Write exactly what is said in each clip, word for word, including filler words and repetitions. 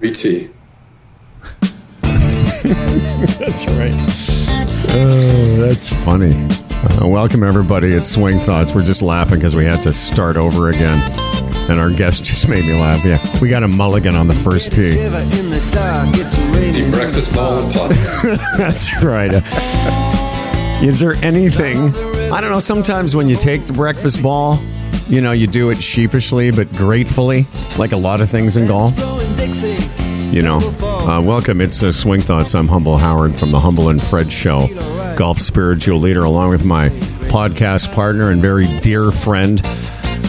three T. That's right. Oh, that's funny. Uh, welcome, everybody. It's Swing Thoughts. We're just laughing because we had to start over again. And our guest just made me laugh. Yeah, we got a mulligan on the first tee. It's the breakfast bowl and pot. That's right. Uh, is there anything... I don't know, sometimes when you take the breakfast ball, you know, you do it sheepishly but gratefully, like a lot of things in golf. You know, uh, welcome. It's uh, Swing Thoughts. I'm Humble Howard from the Humble and Fred Show, golf spiritual leader, along with my podcast partner and very dear friend,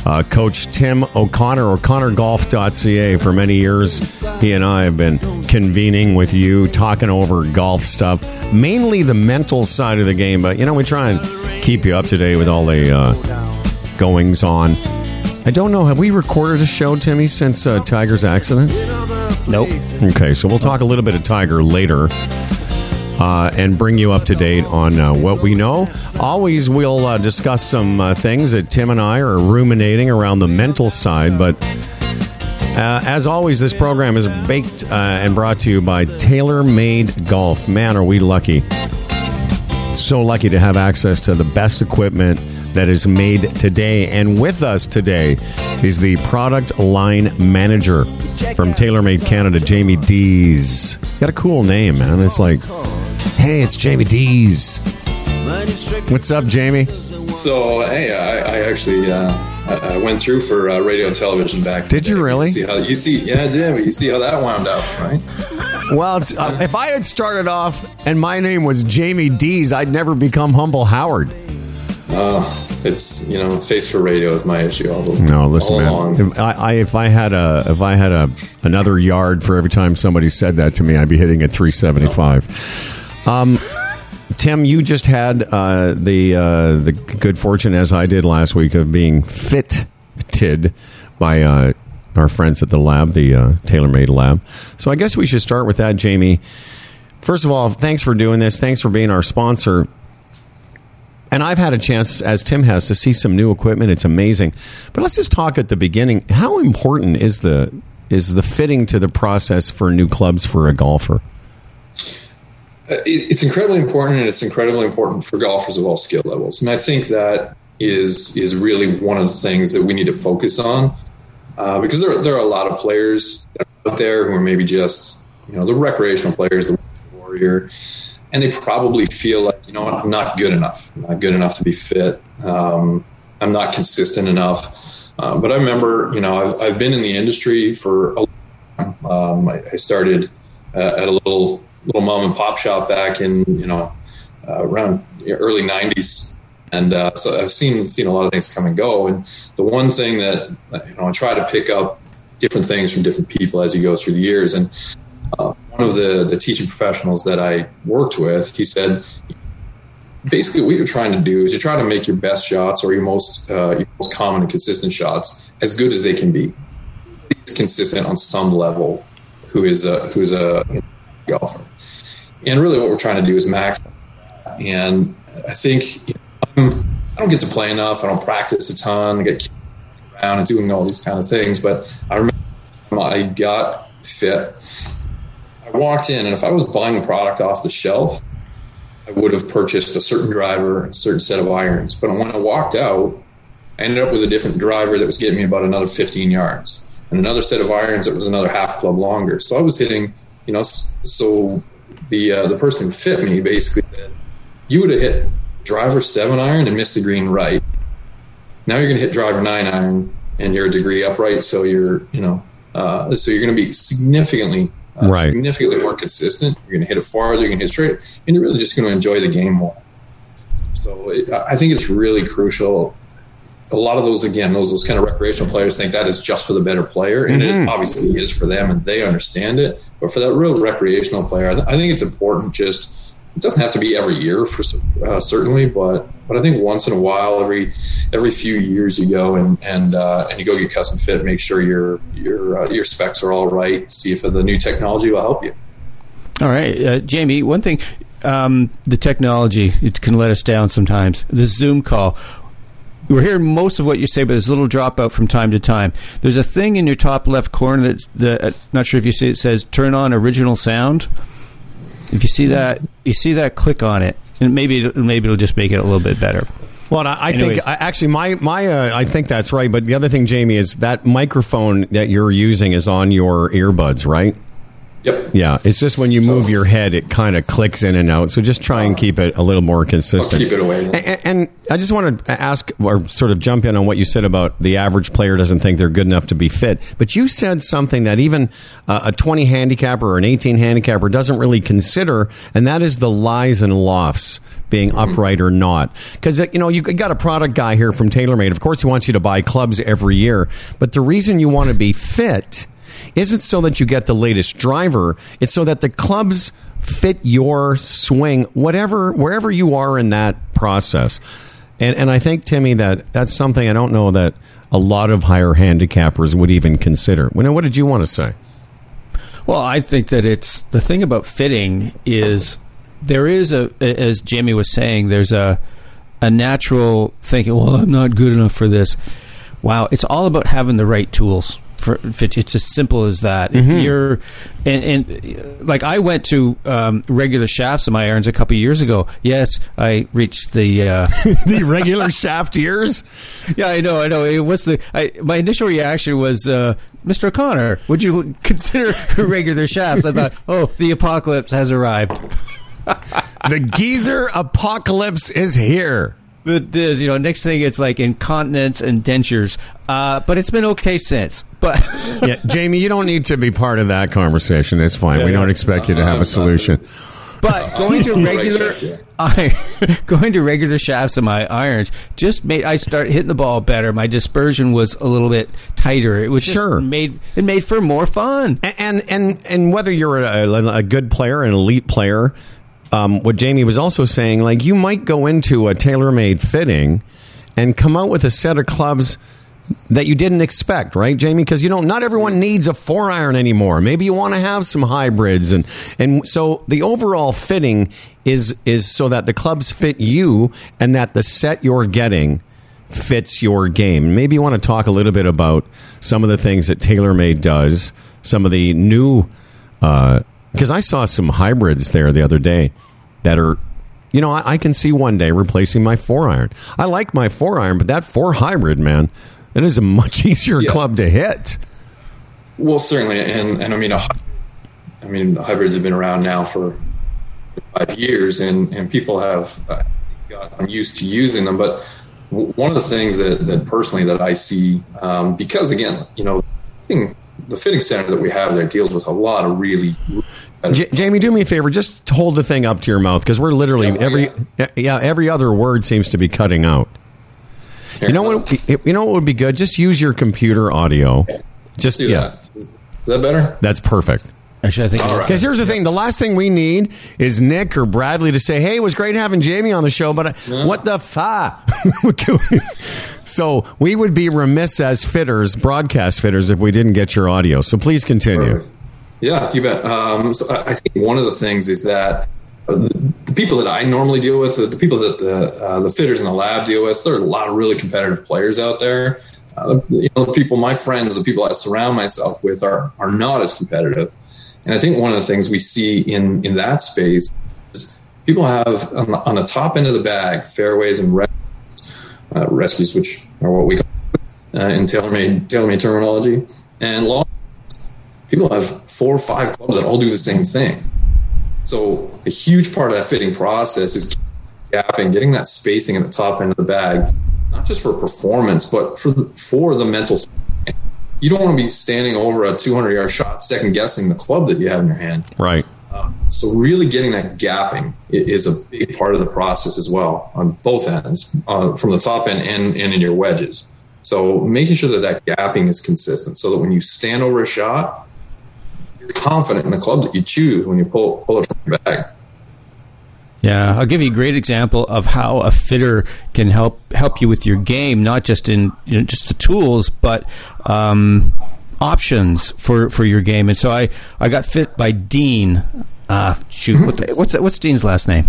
uh, Coach Tim O'Connor, O'Connor Golf dot C A. For many years, he and I have been convening with you, talking over golf stuff, mainly the mental side of the game. But, you know, we try and keep you up to date with all the uh, goings on. I don't know. Have we recorded a show, Timmy, since uh, Tiger's accident? Nope. Okay, so we'll talk a little bit of Tiger later uh, and bring you up to date on uh, what we know. Always we'll uh, discuss some uh, things that Tim and I are ruminating around the mental side, but uh, as always, this program is baked uh, and brought to you by TaylorMade Golf. Man, are we lucky. So lucky to have access to the best equipment that is made today. And with us today is the product line manager from TaylorMade Canada, Jamie Dees. Got a cool name, man. It's like, hey, it's Jamie Dees. What's up, Jamie? So, hey, I, I actually uh, I went through for uh, radio and television back. Did you really? You see how, you see, yeah, I did. But you see how that wound up, right? Well, it's, uh, if I had started off and my name was Jamie Dees, I'd never become Humble Howard. Uh, it's, you know, face for radio is my issue. All the, no, listen, all man. Along. If I, I if I had a if I had a another yard for every time somebody said that to me, I'd be hitting at three seventy-five. No. Um, Tim, you just had uh, the uh, the good fortune, as I did last week, of being fitted by uh, our friends at the lab, the uh, TaylorMade Lab. So I guess we should start with that, Jamie. First of all, thanks for doing this. Thanks for being our sponsor. And I've had a chance, as Tim has, to see some new equipment. It's amazing. But let's just talk at the beginning. How important is the is the fitting to the process for new clubs for a golfer? It's incredibly important, and it's incredibly important for golfers of all skill levels. And I think that is is really one of the things that we need to focus on, uh, because there, there are a lot of players out there who are maybe just, you know, the recreational players, the warrior. And they probably feel like, you know what, I'm not good enough. I'm not good enough to be fit. Um, I'm not consistent enough. Uh, but I remember, you know, I've, I've been in the industry for a long time. Um, I, I started uh, at a little little mom and pop shop back in, you know, uh, around early nineties. And uh, so I've seen seen a lot of things come and go. And the one thing that, you know, I try to pick up different things from different people as you go through the years. And Uh, one of the, the teaching professionals that I worked with, he said, basically what you're trying to do is you try to make your best shots or your most uh, your most common and consistent shots as good as they can be. He's consistent on some level who is a, who's a you know, golfer. And really what we're trying to do is maximize that. And I think you know, I don't get to play enough. I don't practice a ton. I get around and doing all these kind of things. But I remember I got fit. I walked in, and if I was buying a product off the shelf, I would have purchased a certain driver, a certain set of irons. But when I walked out, I ended up with a different driver that was getting me about another fifteen yards and another set of irons that was another half club longer. So I was hitting, you know, so the uh, the person who fit me basically said, you would have hit driver seven iron and missed the green right. Now you're going to hit driver nine iron and you're a degree upright. So you're, you know, uh, so you're going to be significantly Uh, right. significantly more consistent. You're going to hit it farther, you're going to hit it straight, and you're really just going to enjoy the game more. So it, I think it's really crucial. A lot of those, again, those those kind of recreational players think that is just for the better player, and mm-hmm. it obviously is for them, and they understand it. But for that real recreational player, I, th- I think it's important. Just it doesn't have to be every year, for uh, certainly, but but I think once in a while, every every few years, you go and and uh, and you go get custom fit, make sure your your uh, your specs are all right. See if the new technology will help you. All right, uh, Jamie. One thing, um, the technology it can let us down sometimes. The Zoom call. we're hearing most of what you say, but there's a little dropout from time to time. There's a thing in your top left corner that's the, uh, not sure if you see it, says turn on original sound. If you see that, you see that, click on it, and maybe maybe it'll just make it a little bit better. Well, I, I think I, actually my my uh, I think that's right. But the other thing, Jamie, is that microphone that you're using is on your earbuds, right? Yep. Yeah, it's just when you move your head, it kind of clicks in and out. So just try and keep it a little more consistent. I'll keep it away. Yeah. And, and I just want to ask or sort of jump in on what you said about the average player doesn't think they're good enough to be fit. But you said something that even uh, a twenty handicapper or an eighteen handicapper doesn't really consider, and that is the lies and lofts. Being upright or not, because you know you got a product guy here from TaylorMade. Of course, he wants you to buy clubs every year, but the reason you want to be fit isn't so that you get the latest driver. It's so that the clubs fit your swing, whatever, wherever you are in that process. And and I think, Timmy, that that's something I don't know that a lot of higher handicappers would even consider. Well, what did you want to say? Well, I think that it's the thing about fitting is. There is a, as Jamie was saying, there's a a natural thinking. Well, I'm not good enough for this. Wow, it's all about having the right tools. For, it's as simple as that. Mm-hmm. If you're, and, and like I went to um, regular shafts in my irons a couple of years ago. Yes, I reached the uh, the regular shaft years. Yeah, I know, I know. It was the I, my initial reaction was, uh, Mister O'Connor, would you consider regular shafts? I thought, oh, the apocalypse has arrived. The geezer apocalypse is here. It is, you know. Next thing, it's like incontinence and dentures. Uh, but it's been okay since. But yeah, Jamie, you don't need to be part of that conversation. It's fine. Yeah, we yeah. don't expect uh, you to have uh, a solution. Uh, but going to regular, I, going to regular shafts in my irons just made I start hitting the ball better. My dispersion was a little bit tighter. It was just sure made it made for more fun. And and and whether you're a, a good player, an elite player. Um, what Jamie was also saying, like you might go into a TaylorMade fitting and come out with a set of clubs that you didn't expect, right, Jamie? Because you don't, not everyone needs a four iron anymore. Maybe you want to have some hybrids, and and so the overall fitting is is so that the clubs fit you and that the set you're getting fits your game. Maybe you want to talk a little bit about some of the things that TaylorMade does, some of the new. Uh, Because I saw some hybrids there the other day that are, you know, I, I can see one day replacing my four iron. I like my four iron, but that four hybrid, man, it is a much easier yeah. club to hit. Well, certainly, and and I mean, a, I mean, the hybrids have been around now for five years, and, and people have uh, gotten used to using them. But w- one of the things that, that personally that I see, um, because again, you know, being, the fitting center that we have there deals with a lot of really... J- Jamie, do me a favor. Just hold the thing up to your mouth because we're literally... Yeah, every yeah. yeah, every other word seems to be cutting out. Here, you know what You know what would be good? Just use your computer audio. Okay. Just yeah. That. Is that better? That's perfect. Actually, I think... Because right. here's the thing. The last thing we need is Nick or Bradley to say, hey, it was great having Jamie on the show, but I, yeah. what the fuck? So we would be remiss as fitters, broadcast fitters, if we didn't get your audio. So please continue. Perfect. Yeah, you bet. Um, so I think one of the things is that the people that I normally deal with, the people that the, uh, the fitters in the lab deal with, there are a lot of really competitive players out there. Uh, you know, the people, my friends, the people I surround myself with are are not as competitive. And I think one of the things we see in, in that space is people have on the, on the top end of the bag, fairways and red. Uh, rescues, which are what we call uh, in TaylorMade TaylorMade terminology, and long people have four or five clubs that all do the same thing. So a huge part of that fitting process is gapping, getting that spacing at the top end of the bag, not just for performance, but for the, for the mental. You don't want to be standing over a two hundred yard shot, second guessing the club that you have in your hand. Right. Um, so really getting that gapping is a big part of the process as well on both ends, uh, from the top end and, and in your wedges. So making sure that that gapping is consistent so that when you stand over a shot, you're confident in the club that you choose when you pull, pull it from your bag. Yeah, I'll give you a great example of how a fitter can help help you with your game, not just in you know, just the tools, but... Um, options for, for your game. And so I, I got fit by Dean. Uh, shoot, what the, what's what's Dean's last name?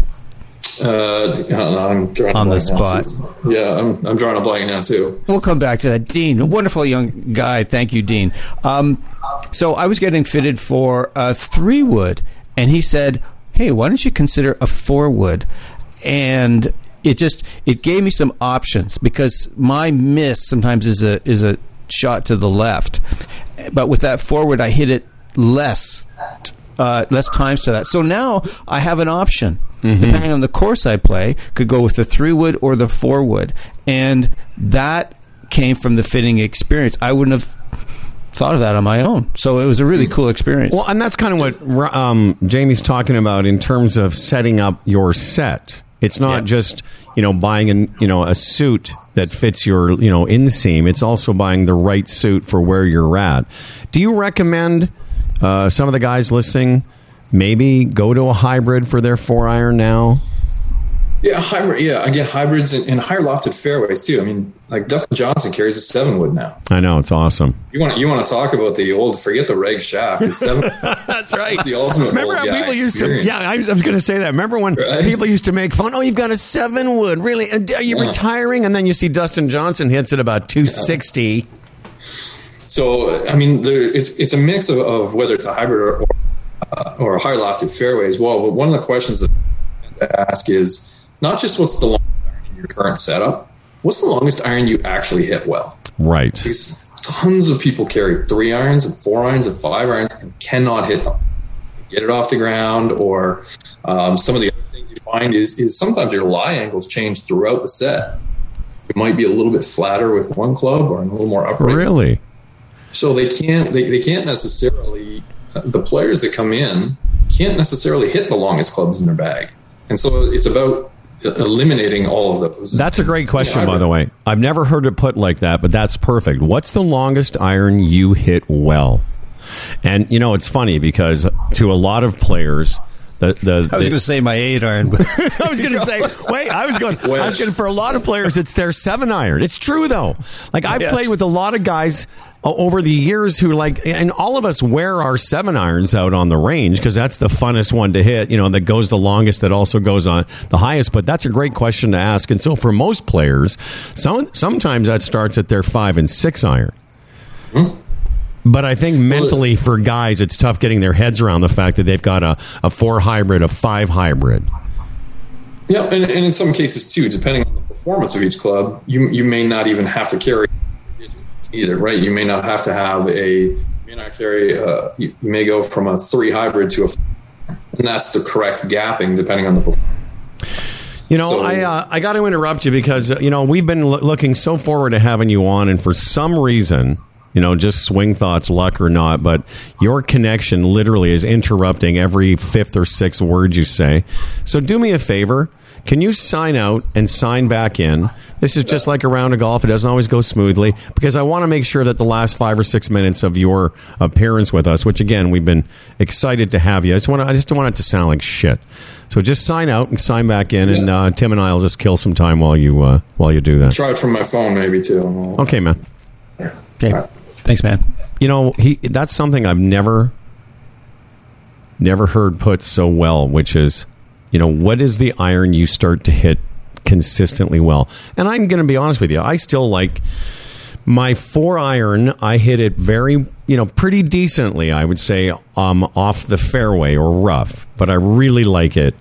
Uh, I'm drawing on the spot. Now. Yeah, I'm, I'm drawing a blank now too. We'll come back to that. Dean, a wonderful young guy. Thank you, Dean. Um, so I was getting fitted for a three wood, and he said, "Hey, why don't you consider a four wood?" And it just it gave me some options, because my miss sometimes is a is a shot to the left, but with that four wood, I hit it less. Uh, less times to that. So now I have an option. Mm-hmm. Depending on the course I play, could go with the three wood or the four wood. And that came from the fitting experience. I wouldn't have thought of that on my own. So it was a really cool experience. Well, and that's kind of what um, Jamie's talking about in terms of setting up your set. It's not yeah. just, you know, buying an, you know, a suit that fits your, you know, inseam. It's also buying the right suit for where you're at. Do you recommend... Uh, some of the guys listening, maybe go to a hybrid for their four iron now. Yeah, hybrid. Yeah, again, hybrids and, and higher lofted fairways too. I mean, like Dustin Johnson carries a seven wood now. I know, it's awesome. You want to you want to talk about the old? Forget the reg shaft. It's seven. That's right. It's the ultimate. Remember how people used experience. to? Yeah, I was, I was going to say that. Remember when right? people used to make fun? Oh, you've got a seven wood. Really? Are you yeah. retiring? And then you see Dustin Johnson hits it about two sixty. So, I mean, there, it's it's a mix of, of whether it's a hybrid or or, uh, or a higher lofted fairway as well. But one of the questions that I ask is not just what's the longest iron in your current setup, what's the longest iron you actually hit well? Right. Because tons of people carry three irons and four irons and five irons and cannot hit them. Get it off the ground, or um, some of the other things you find is is sometimes your lie angles change throughout the set. It might be a little bit flatter with one club or a little more upright. Really? So they can't they, they can't necessarily uh, the players that come in can't necessarily hit the longest clubs in their bag, and so it's about eliminating all of those. That's a great question, yeah, by the way. I've never heard it put like that, but that's perfect. What's the longest iron you hit well? And you know, it's funny because to a lot of players. The, the, I was going to say my eight iron. But I was going to say, wait, I was going I was going for a lot of players, it's their seven iron. It's true, though. Like, I've yes. played with a lot of guys over the years who, like, and all of us wear our seven irons out on the range because that's the funnest one to hit, you know, that goes the longest, that also goes on the highest. But that's a great question to ask. And so for most players, some, sometimes that starts at their five and six iron. Hmm. But I think mentally for guys, it's tough getting their heads around the fact that they've got a, a four hybrid, a five hybrid. Yeah, and, and in some cases, too, depending on the performance of each club, you you may not even have to carry either, right? You may not have to have a, you may not carry, a, you may go from a three hybrid to a four, and that's the correct gapping depending on the performance. You know, so, I uh, I got to interrupt you because, you know, we've been lo- looking so forward to having you on, and for some reason... You know, just swing thoughts, luck or not, but your connection literally is interrupting every fifth or sixth word you say. So do me a favor. Can you sign out and sign back in? This is just like a round of golf. It doesn't always go smoothly because I want to make sure that the last five or six minutes of your appearance with us, which, again, we've been excited to have you. I just, want to, I just don't want it to sound like shit. So just sign out and sign back in, yeah. and uh, Tim and I will just kill some time while you, uh, while you do that. I'll try it from my phone maybe, too. Okay, man. Okay. Thanks, man. You know, he that's something I've never never heard put so well, which is, you know, what is the iron you start to hit consistently well? And I'm going to be honest with you. I still like my four iron. I hit it very, you know, pretty decently, I would say, um, off the fairway or rough. But I really like it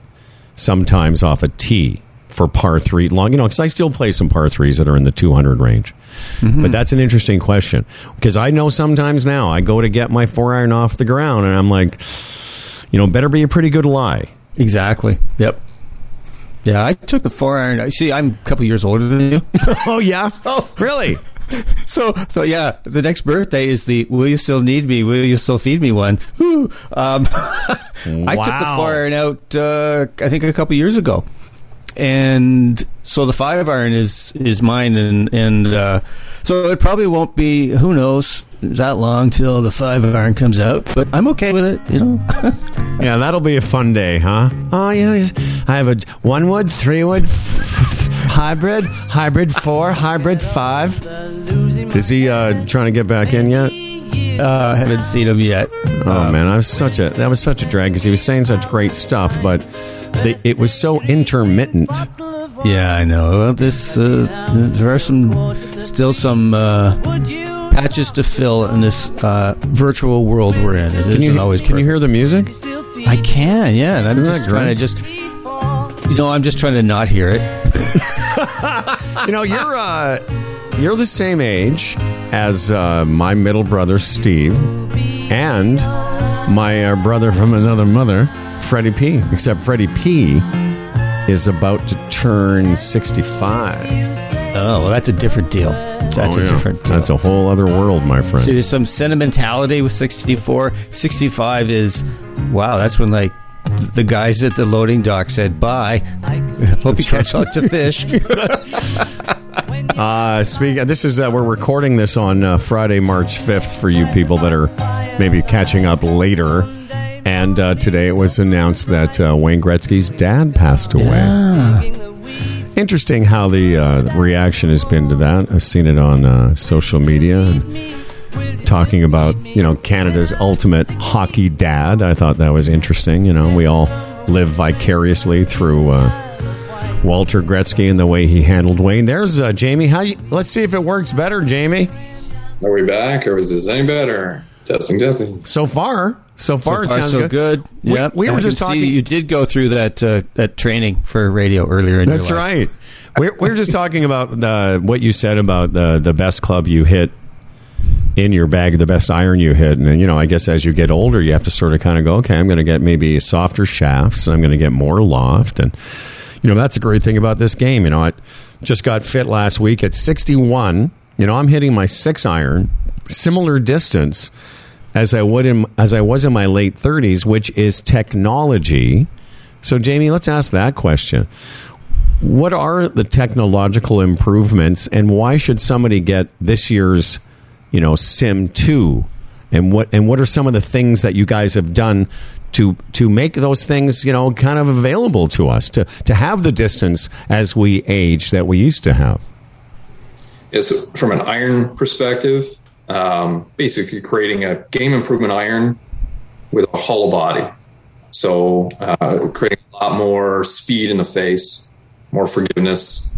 sometimes off a tee. For par three long, you know, because I still play some par threes that are in the two hundred range. Mm-hmm. But that's an interesting question because I know sometimes now I go to get my four iron off the ground and I'm like, you know, better be a pretty good lie. Exactly. Yep. Yeah, I took the four iron. See, I'm a couple years older than you. Oh, yeah. Oh, really? So, so yeah, the next birthday is the will you still need me, will you still feed me one. Woo. Um, wow. I took the four iron out, uh, I think, a couple years ago. And so the five iron is is mine, and and uh, so it probably won't be. Who knows that long till the five iron comes out? But I'm okay with it, you know. Yeah, that'll be a fun day, huh? Oh, you know, I have a one wood, three wood, hybrid, hybrid four, hybrid five. Is he uh, trying to get back in yet? Uh, haven't seen him yet. Oh um, man, I was such a that was such a drag because he was saying such great stuff, but they, it was so intermittent. Yeah, I know. Well, this uh, there are some still some uh, patches to fill in this uh, virtual world we're in. It isn't always perfect. Can you hear the music? I can, yeah. And I'm Isn't just trying to just, you know, I'm just trying to not hear it. You know, you're uh, you're the same age as uh, my middle brother Steve and my uh, brother from another mother, Freddie P. Except Freddie P. is about to turn sixty-five. Oh, well, that's a different deal. That's oh, a yeah. different deal. That's a whole other world, my friend. See, there's some sentimentality with sixty-four. sixty-five is, wow, that's when, like, the guys at the loading dock said, bye. Hope you catch lots of fish. uh, speak, this is, uh, we're recording this on uh, Friday, March fifth for you people that are maybe catching up later. And uh, today it was announced that uh, Wayne Gretzky's dad passed away. Yeah. Interesting how the uh, reaction has been to that. I've seen it on uh, social media and talking about, you know, Canada's ultimate hockey dad. I thought that was interesting. You know, we all live vicariously through uh, Walter Gretzky and the way he handled Wayne. There's uh, Jamie. How you, let's see if it works better, Jamie. Are we back or is this any better? Testing, testing. So far, so far, so far it sounds so good. good. We, yep. we were I just talking. You did go through that uh, that training for radio earlier in That's your life. That's right. We're, we're just talking about the, what you said about the, the best club you hit in your bag, the best iron you hit. And, you know, I guess as you get older, you have to sort of kind of go, okay, I'm going to get maybe softer shafts and I'm going to get more loft. And, you know, that's a great thing about this game. You know, I just got fit last week at sixty-one. You know, I'm hitting my six iron. Similar distance as I would in as I was in my late thirties, which is technology. So, Jamie, let's ask that question: what are the technological improvements, and why should somebody get this year's, you know, Sim two? And what and what are some of the things that you guys have done to to make those things, you know, kind of available to us to to have the distance as we age that we used to have? Yes, yeah, so from an iron perspective. Um, basically creating a game improvement iron with a hollow body. So uh, creating a lot more speed in the face, more forgiveness,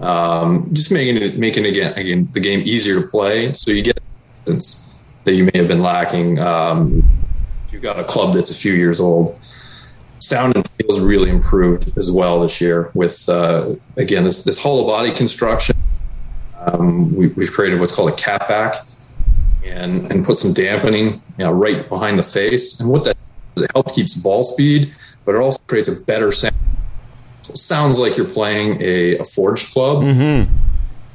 um, just making it, making again, again, the game easier to play. So you get distance that you may have been lacking. Um, you've got a club that's a few years old. Sound and feels really improved as well this year with, uh, again, this, this hollow body construction. Um, we, we've created what's called a catback. And, and put some dampening, you know, right behind the face. And what that does, it helps keeps ball speed, but it also creates a better sound. So it sounds like you're playing a, a forged club. Mm-hmm.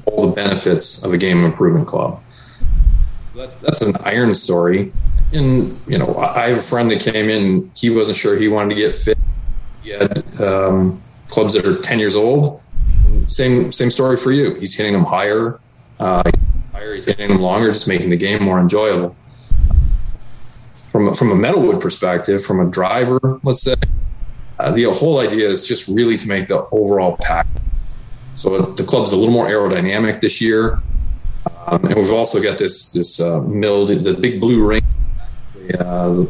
All the benefits of a game improvement club. That, that's an iron story. And, you know, I have a friend that came in. He wasn't sure he wanted to get fit. He had um, clubs that are ten years old. Same, same story for you. He's hitting them higher. Uh, He's getting them longer, just making the game more enjoyable. From a, from a metalwood perspective, from a driver, let's say, uh, the whole idea is just really to make the overall pack. So the club's a little more aerodynamic this year, um, and we've also got this this uh, milled, the big blue ring, the, uh,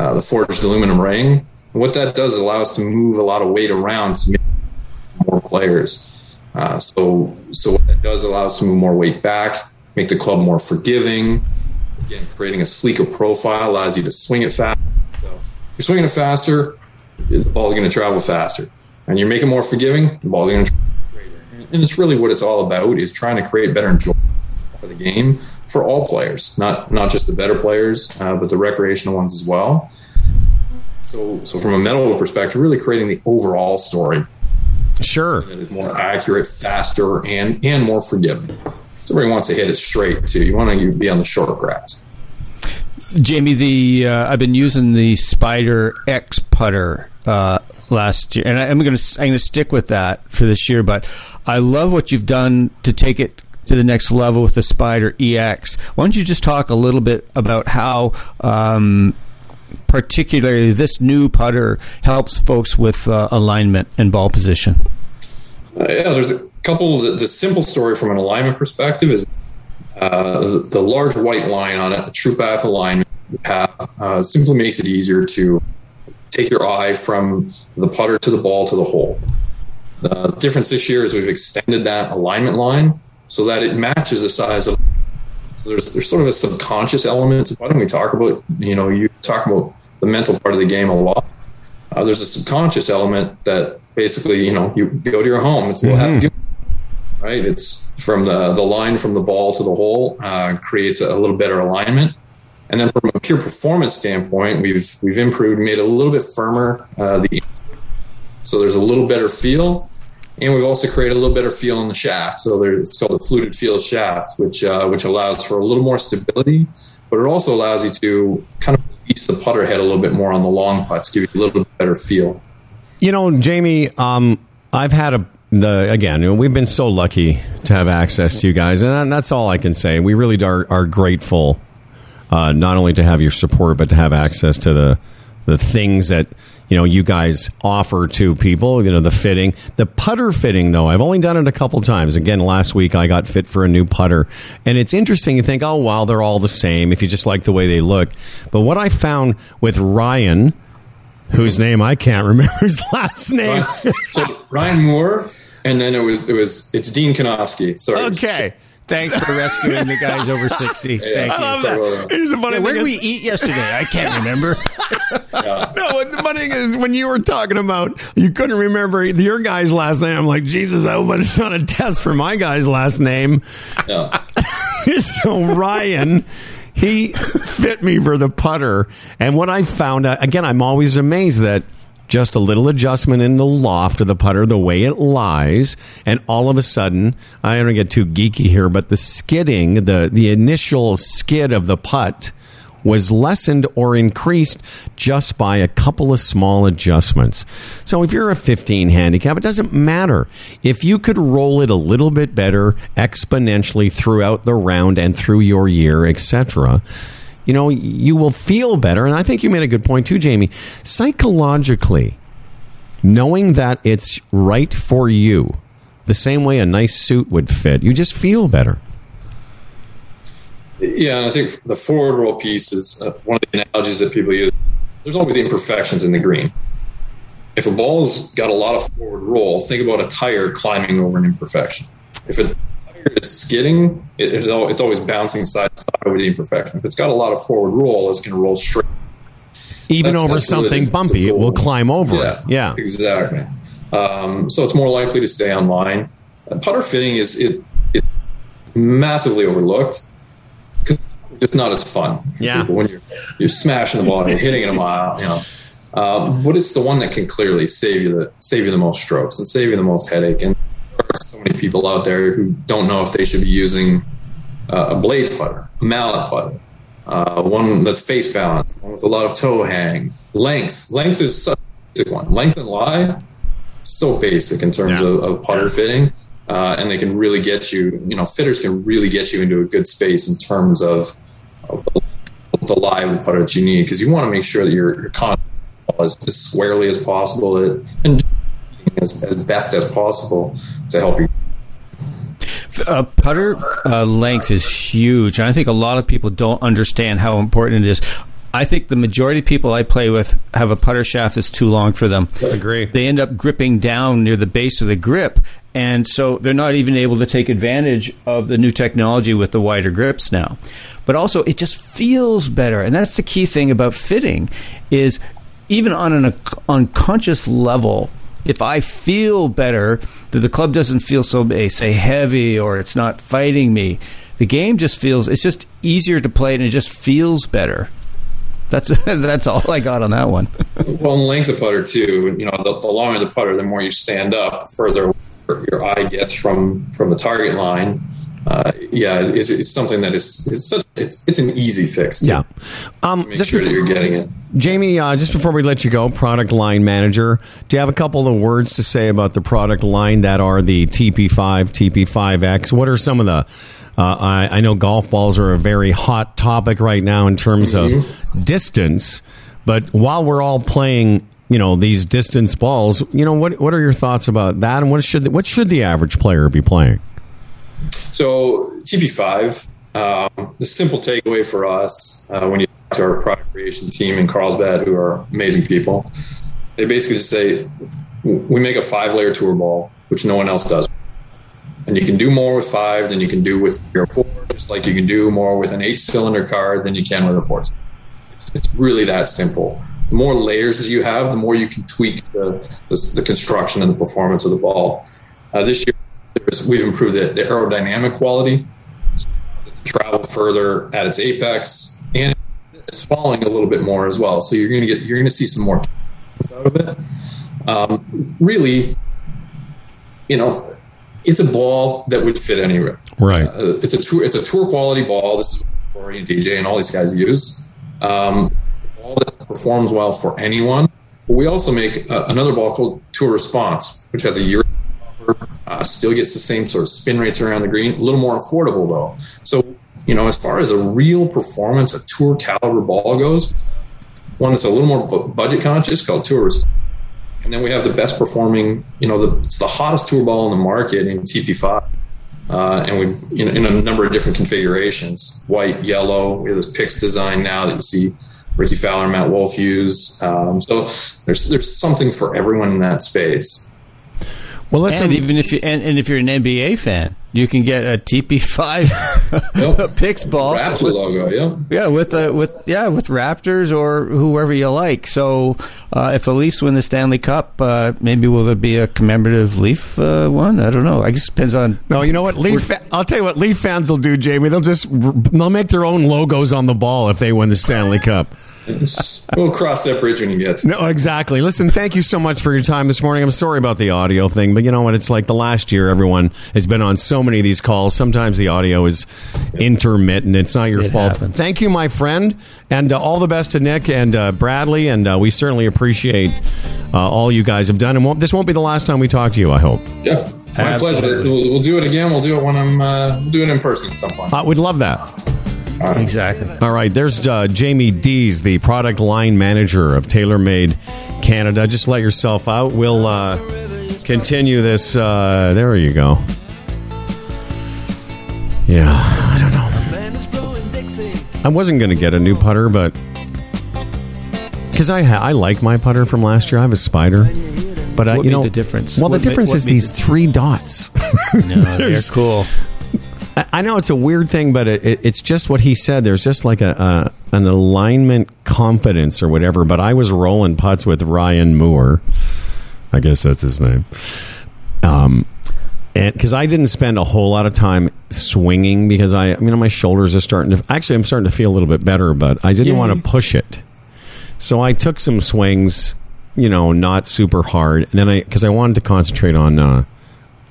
uh, the forged aluminum ring. And what that does is allow us to move a lot of weight around to make more players. Uh, so so what that does allow us to move more weight back. Make the club more forgiving. Again, creating a sleeker profile allows you to swing it fast. So if you're swinging it faster, the ball's going to travel faster. And you make it more forgiving, the ball's going to travel greater. And it's really what it's all about is trying to create better enjoyment for the game for all players, not not just the better players, uh, but the recreational ones as well. So, so from a mental perspective, really creating the overall story. Sure. It is more accurate, faster, and and more forgiving. Everybody wants to hit it straight, too. You want to be on the short grass. Jamie, the uh, I've been using the Spider X putter uh, last year, and I, I'm going to I'm going to stick with that for this year. But I love what you've done to take it to the next level with the Spider E X. Why don't you just talk a little bit about how, um, particularly this new putter helps folks with uh, alignment and ball position? Uh, yeah, there's a couple. The, the simple story from an alignment perspective is uh, the, the large white line on it, a true path alignment you have, uh, simply makes it easier to take your eye from the putter to the ball to the hole. Uh, the difference this year is we've extended that alignment line so that it matches the size of. So there's there's sort of a subconscious element to putting. We talk about, you know, you talk about the mental part of the game a lot. Uh, there's a subconscious element that basically, you know, you go to your home. It's mm-hmm. good, right. It's from the the line from the ball to the hole uh, creates a, a little better alignment. And then from a pure performance standpoint, we've we've improved, made it a little bit firmer. Uh, the so there's a little better feel. And we've also created a little better feel in the shaft. So there, it's called the fluted feel shaft, which uh, which allows for a little more stability, but it also allows you to kind of release the putter head a little bit more on the long putts, give you a little bit better feel. You know, Jamie, um, I've had a the again, we've been so lucky to have access to you guys, and that's all I can say. We really are, are grateful uh, not only to have your support, but to have access to the the things that, you know, you guys offer to people, you know, the fitting, the putter fitting, though. I've only done it a couple times. Again, last week I got fit for a new putter. And it's interesting. You think, oh, wow, they're all the same if you just like the way they look. But what I found with Ryan, whose name I can't remember his last name. Ryan, so Ryan Moore. And then it was, it was, it's Dean Kanofsky. Sorry. Okay. Thanks for rescuing the guys over sixty. Yeah, Thank I you. Love that. Here's the funny yeah, thing. Where did we eat yesterday? I can't remember. Yeah. No, the funny thing is when you were talking about, you couldn't remember your guy's last name. I'm like, Jesus, I hope it's not a test for my guy's last name. Yeah. So Ryan, he fit me for the putter. And what I found out, again, I'm always amazed that just a little adjustment in the loft of the putter, the way it lies, and all of a sudden, I don't get too geeky here, but the skidding, the, the initial skid of the putt was lessened or increased just by a couple of small adjustments. So if you're a fifteen handicap, it doesn't matter. If you could roll it a little bit better exponentially throughout the round and through your year, et cetera, you know, you will feel better. And I think you made a good point too, Jamie. Psychologically, knowing that it's right for you, the same way a nice suit would fit, you just feel better. Yeah, and I think the forward roll piece is uh, one of the analogies that people use. There's always imperfections in the green. If a ball's got a lot of forward roll, think about a tire climbing over an imperfection. If a It's skidding, it, it's always bouncing side to side over the imperfection. If it's got a lot of forward roll, it's going to roll straight. Even that's, over that's something really bumpy, it will climb over yeah, it. Yeah, exactly. Um, so it's more likely to stay on line. And putter fitting is it, it massively overlooked because it's just not as fun. Yeah, when you're you're smashing the ball and you're hitting it a mile, you know. Um, but it's the one that can clearly save you the save you the most strokes and save you the most headache. And so many people out there who don't know if they should be using uh, a blade putter, a mallet putter, uh, one that's face balanced, one with a lot of toe hang. Length. Length is such a basic one. Length and lie, so basic in terms yeah. of, of putter fitting. Uh, and they can really get you, you know, fitters can really get you into a good space in terms of, of the lie of the putter that you need, because you want to make sure that your, your contact is as squarely as possible and, and as, as best as possible to help you. Uh, putter uh, length is huge, and I think a lot of people don't understand how important it is. I think the majority of people I play with have a putter shaft that's too long for them. I agree. They end up gripping down near the base of the grip, and so they're not even able to take advantage of the new technology with the wider grips now. But also, it just feels better, and that's the key thing about fitting is even on an unconscious level, if I feel better, that the club doesn't feel so, say, heavy or it's not fighting me. The game just feels, it's just easier to play and it just feels better. That's that's all I got on that one. Well, in length of putter, too, you know, the, the longer the putter, the more you stand up, the further your eye gets from, from the target line. Uh, yeah, it's, it's something that is it's such it's it's an easy fix. Too, yeah, um, to make just sure before, that you're getting it, Jamie. Uh, just before we let you go, product line manager, do you have a couple of words to say about the product line that are the T P five, T P five X? What are some of the? Uh, I, I know golf balls are a very hot topic right now in terms mm-hmm. of distance, but while we're all playing, you know, these distance balls, you know, what what are your thoughts about that, and what should the, what should the average player be playing? So T P five Um, the simple takeaway for us, uh, when you talk to our product creation team in Carlsbad, who are amazing people, they basically just say, we make a five-layer tour ball, which no one else does. And you can do more with five than you can do with your four, just like you can do more with an eight-cylinder car than you can with a four-cylinder. It's, it's really that simple. The more layers you have, the more you can tweak the, the, the construction and the performance of the ball. Uh, this year, there's, we've improved the, the aerodynamic quality, so it can travel further at its apex, and it's falling a little bit more as well. So you're going to get you're going to see some more out of it. Um, really, you know, it's a ball that would fit anywhere. Right. Uh, it's a tour, it's a tour quality ball. This is what Corey and D J and all these guys use. Um, a ball that performs well for anyone. But we also make uh, another ball called Tour Response, which has a year. Uh, still gets the same sort of spin rates around the green, a little more affordable though. So, you know, as far as a real performance, a tour caliber ball goes, one that's a little more bu- budget conscious called Tour Response. And then we have the best performing, you know, the, it's the hottest tour ball in the market in T P five. Uh, and we, in, in a number of different configurations, white, yellow, we have this P I X design now that you see Ricky Fowler and Matt Wolff use. Um, so there's, there's something for everyone in that space. Well, listen, and even if you and, and if you're an N B A fan, you can get a T P five yep. Picks ball, Raptor with, logo, yeah, yeah, with uh, with yeah, with Raptors or whoever you like. So, uh, if the Leafs win the Stanley Cup, uh, maybe will there be a commemorative Leaf uh, one? I don't know. I guess it depends on. No, you know what, Leaf. Fa- I'll tell you what, Leaf fans will do, Jamie. They'll just they'll make their own logos on the ball if they win the Stanley Cup. We'll cross that bridge when you get to it. No, exactly. Listen, thank you so much for your time this morning. I'm sorry about the audio thing, but you know what? It's like the last year everyone has been on so many of these calls. Sometimes the audio is intermittent. It's not your it fault. Happens. Thank you, my friend, and uh, all the best to Nick and uh, Bradley, and uh, we certainly appreciate uh, all you guys have done. And won't, this won't be the last time we talk to you, I hope. Yeah. My Absolutely. pleasure. We'll, we'll do it again. We'll do it when I'm uh, we'll do it in person at some point. I would love that. All right. Exactly. All right. There's uh, Jamie Dees, the product line manager of TaylorMade Canada. Just let yourself out. We'll uh, continue this. Uh, there you go. Yeah, I don't know. I wasn't going to get a new putter, but because I ha- I like my putter from last year. I have a Spider. But uh, what you made know the difference. Well, what the difference ma- is these the- three dots. No, they're cool. I know it's a weird thing, but it, it, it's just what he said. There's just like a, a an alignment confidence or whatever. But I was rolling putts with Ryan Moore. I guess that's his name. Um, and because I didn't spend a whole lot of time swinging because I, you know, my shoulders are starting to. Actually, I'm starting to feel a little bit better, but I didn't want to push it. So I took some swings, you know, not super hard, and then I because I wanted to concentrate on. Uh,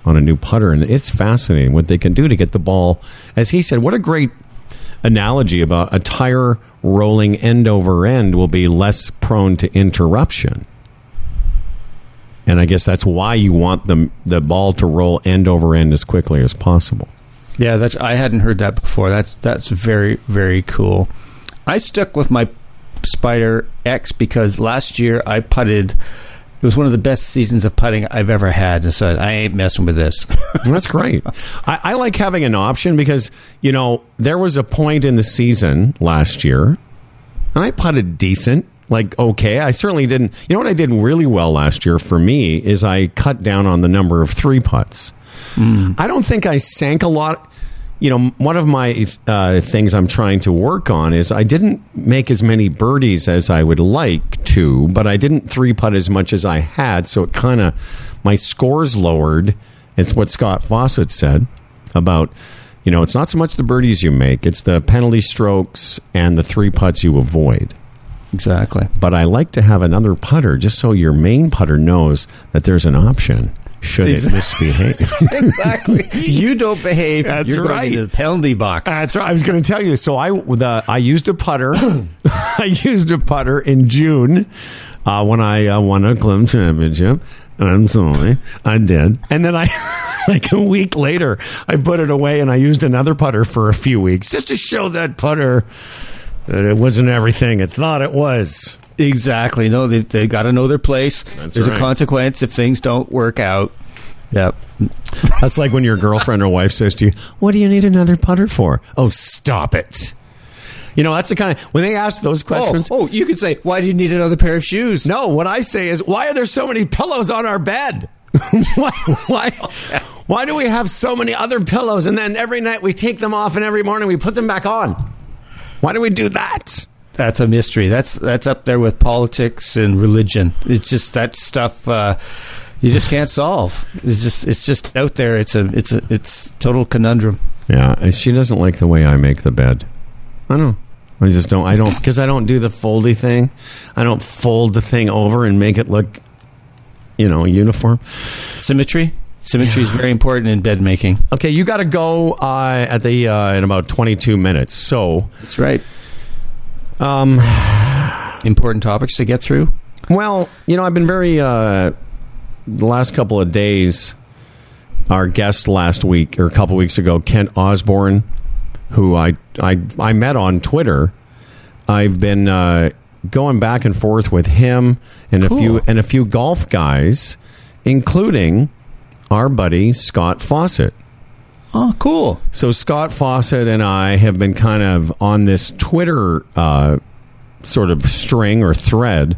on a new putter, and it's fascinating what they can do to get the ball. As he said, what a great analogy about a tire rolling end over end will be less prone to interruption. And I guess that's why you want the, the ball to roll end over end as quickly as possible. Yeah, that's I hadn't heard that before. That's, that's very, very cool. I stuck with my Spider X because last year I putted... It was one of the best seasons of putting I've ever had. And so I ain't messing with this. That's great. I, I like having an option because, you know, there was a point in the season last year and I putted decent, like, okay. I certainly didn't. You know what I did really well last year for me is I cut down on the number of three putts. Mm. I don't think I sank a lot. You know, one of my uh, things I'm trying to work on is I didn't make as many birdies as I would like to, but I didn't three-putt as much as I had, so it kind of, my scores lowered. It's what Scott Fawcett said about, you know, it's not so much the birdies you make, it's the penalty strokes and the three-putts you avoid. Exactly. But I like to have another putter just so your main putter knows that there's an option. Should it misbehave? Exactly. You don't behave. That's You're right. You're in the penalty box. That's right. I was going to tell you. So I the, I used a putter. I used a putter in June uh, when I uh, won a club championship. I'm sorry. I did. And then I, like a week later, I put it away and I used another putter for a few weeks just to show that putter that it wasn't everything it thought it was. Exactly. No, they they got to know their place. That's There's right. a consequence if things don't work out. Yep. That's like when your girlfriend or wife says to you, what do you need another putter for? Oh, stop it. You know, that's the kind of, when they ask those questions. Oh, oh, you could say, why do you need another pair of shoes? No, what I say is, why are there so many pillows on our bed? why, why, why do we have so many other pillows? And then every night we take them off and every morning we put them back on. Why do we do that? That's a mystery. That's that's up there with politics and religion. It's just that stuff uh, you just can't solve. It's just it's just out there. It's a it's a, it's total conundrum. Yeah, and she doesn't like the way I make the bed. I know. I just don't. I don't because I don't do the foldy thing. I don't fold the thing over and make it look, you know, uniform. Symmetry. Symmetry is very important in bed making. Okay, you got to go uh, at the uh, in about twenty-two minutes. So that's right. Um, important topics to get through. Well, you know, I've been very uh, the last couple of days. Our guest last week or a couple of weeks ago, Kent Osborne, who I I I met on Twitter. I've been uh, going back and forth with him and cool. a few and a few golf guys, including our buddy Scott Fawcett. Oh, cool. So Scott Fawcett and I have been kind of on this Twitter uh, sort of string or thread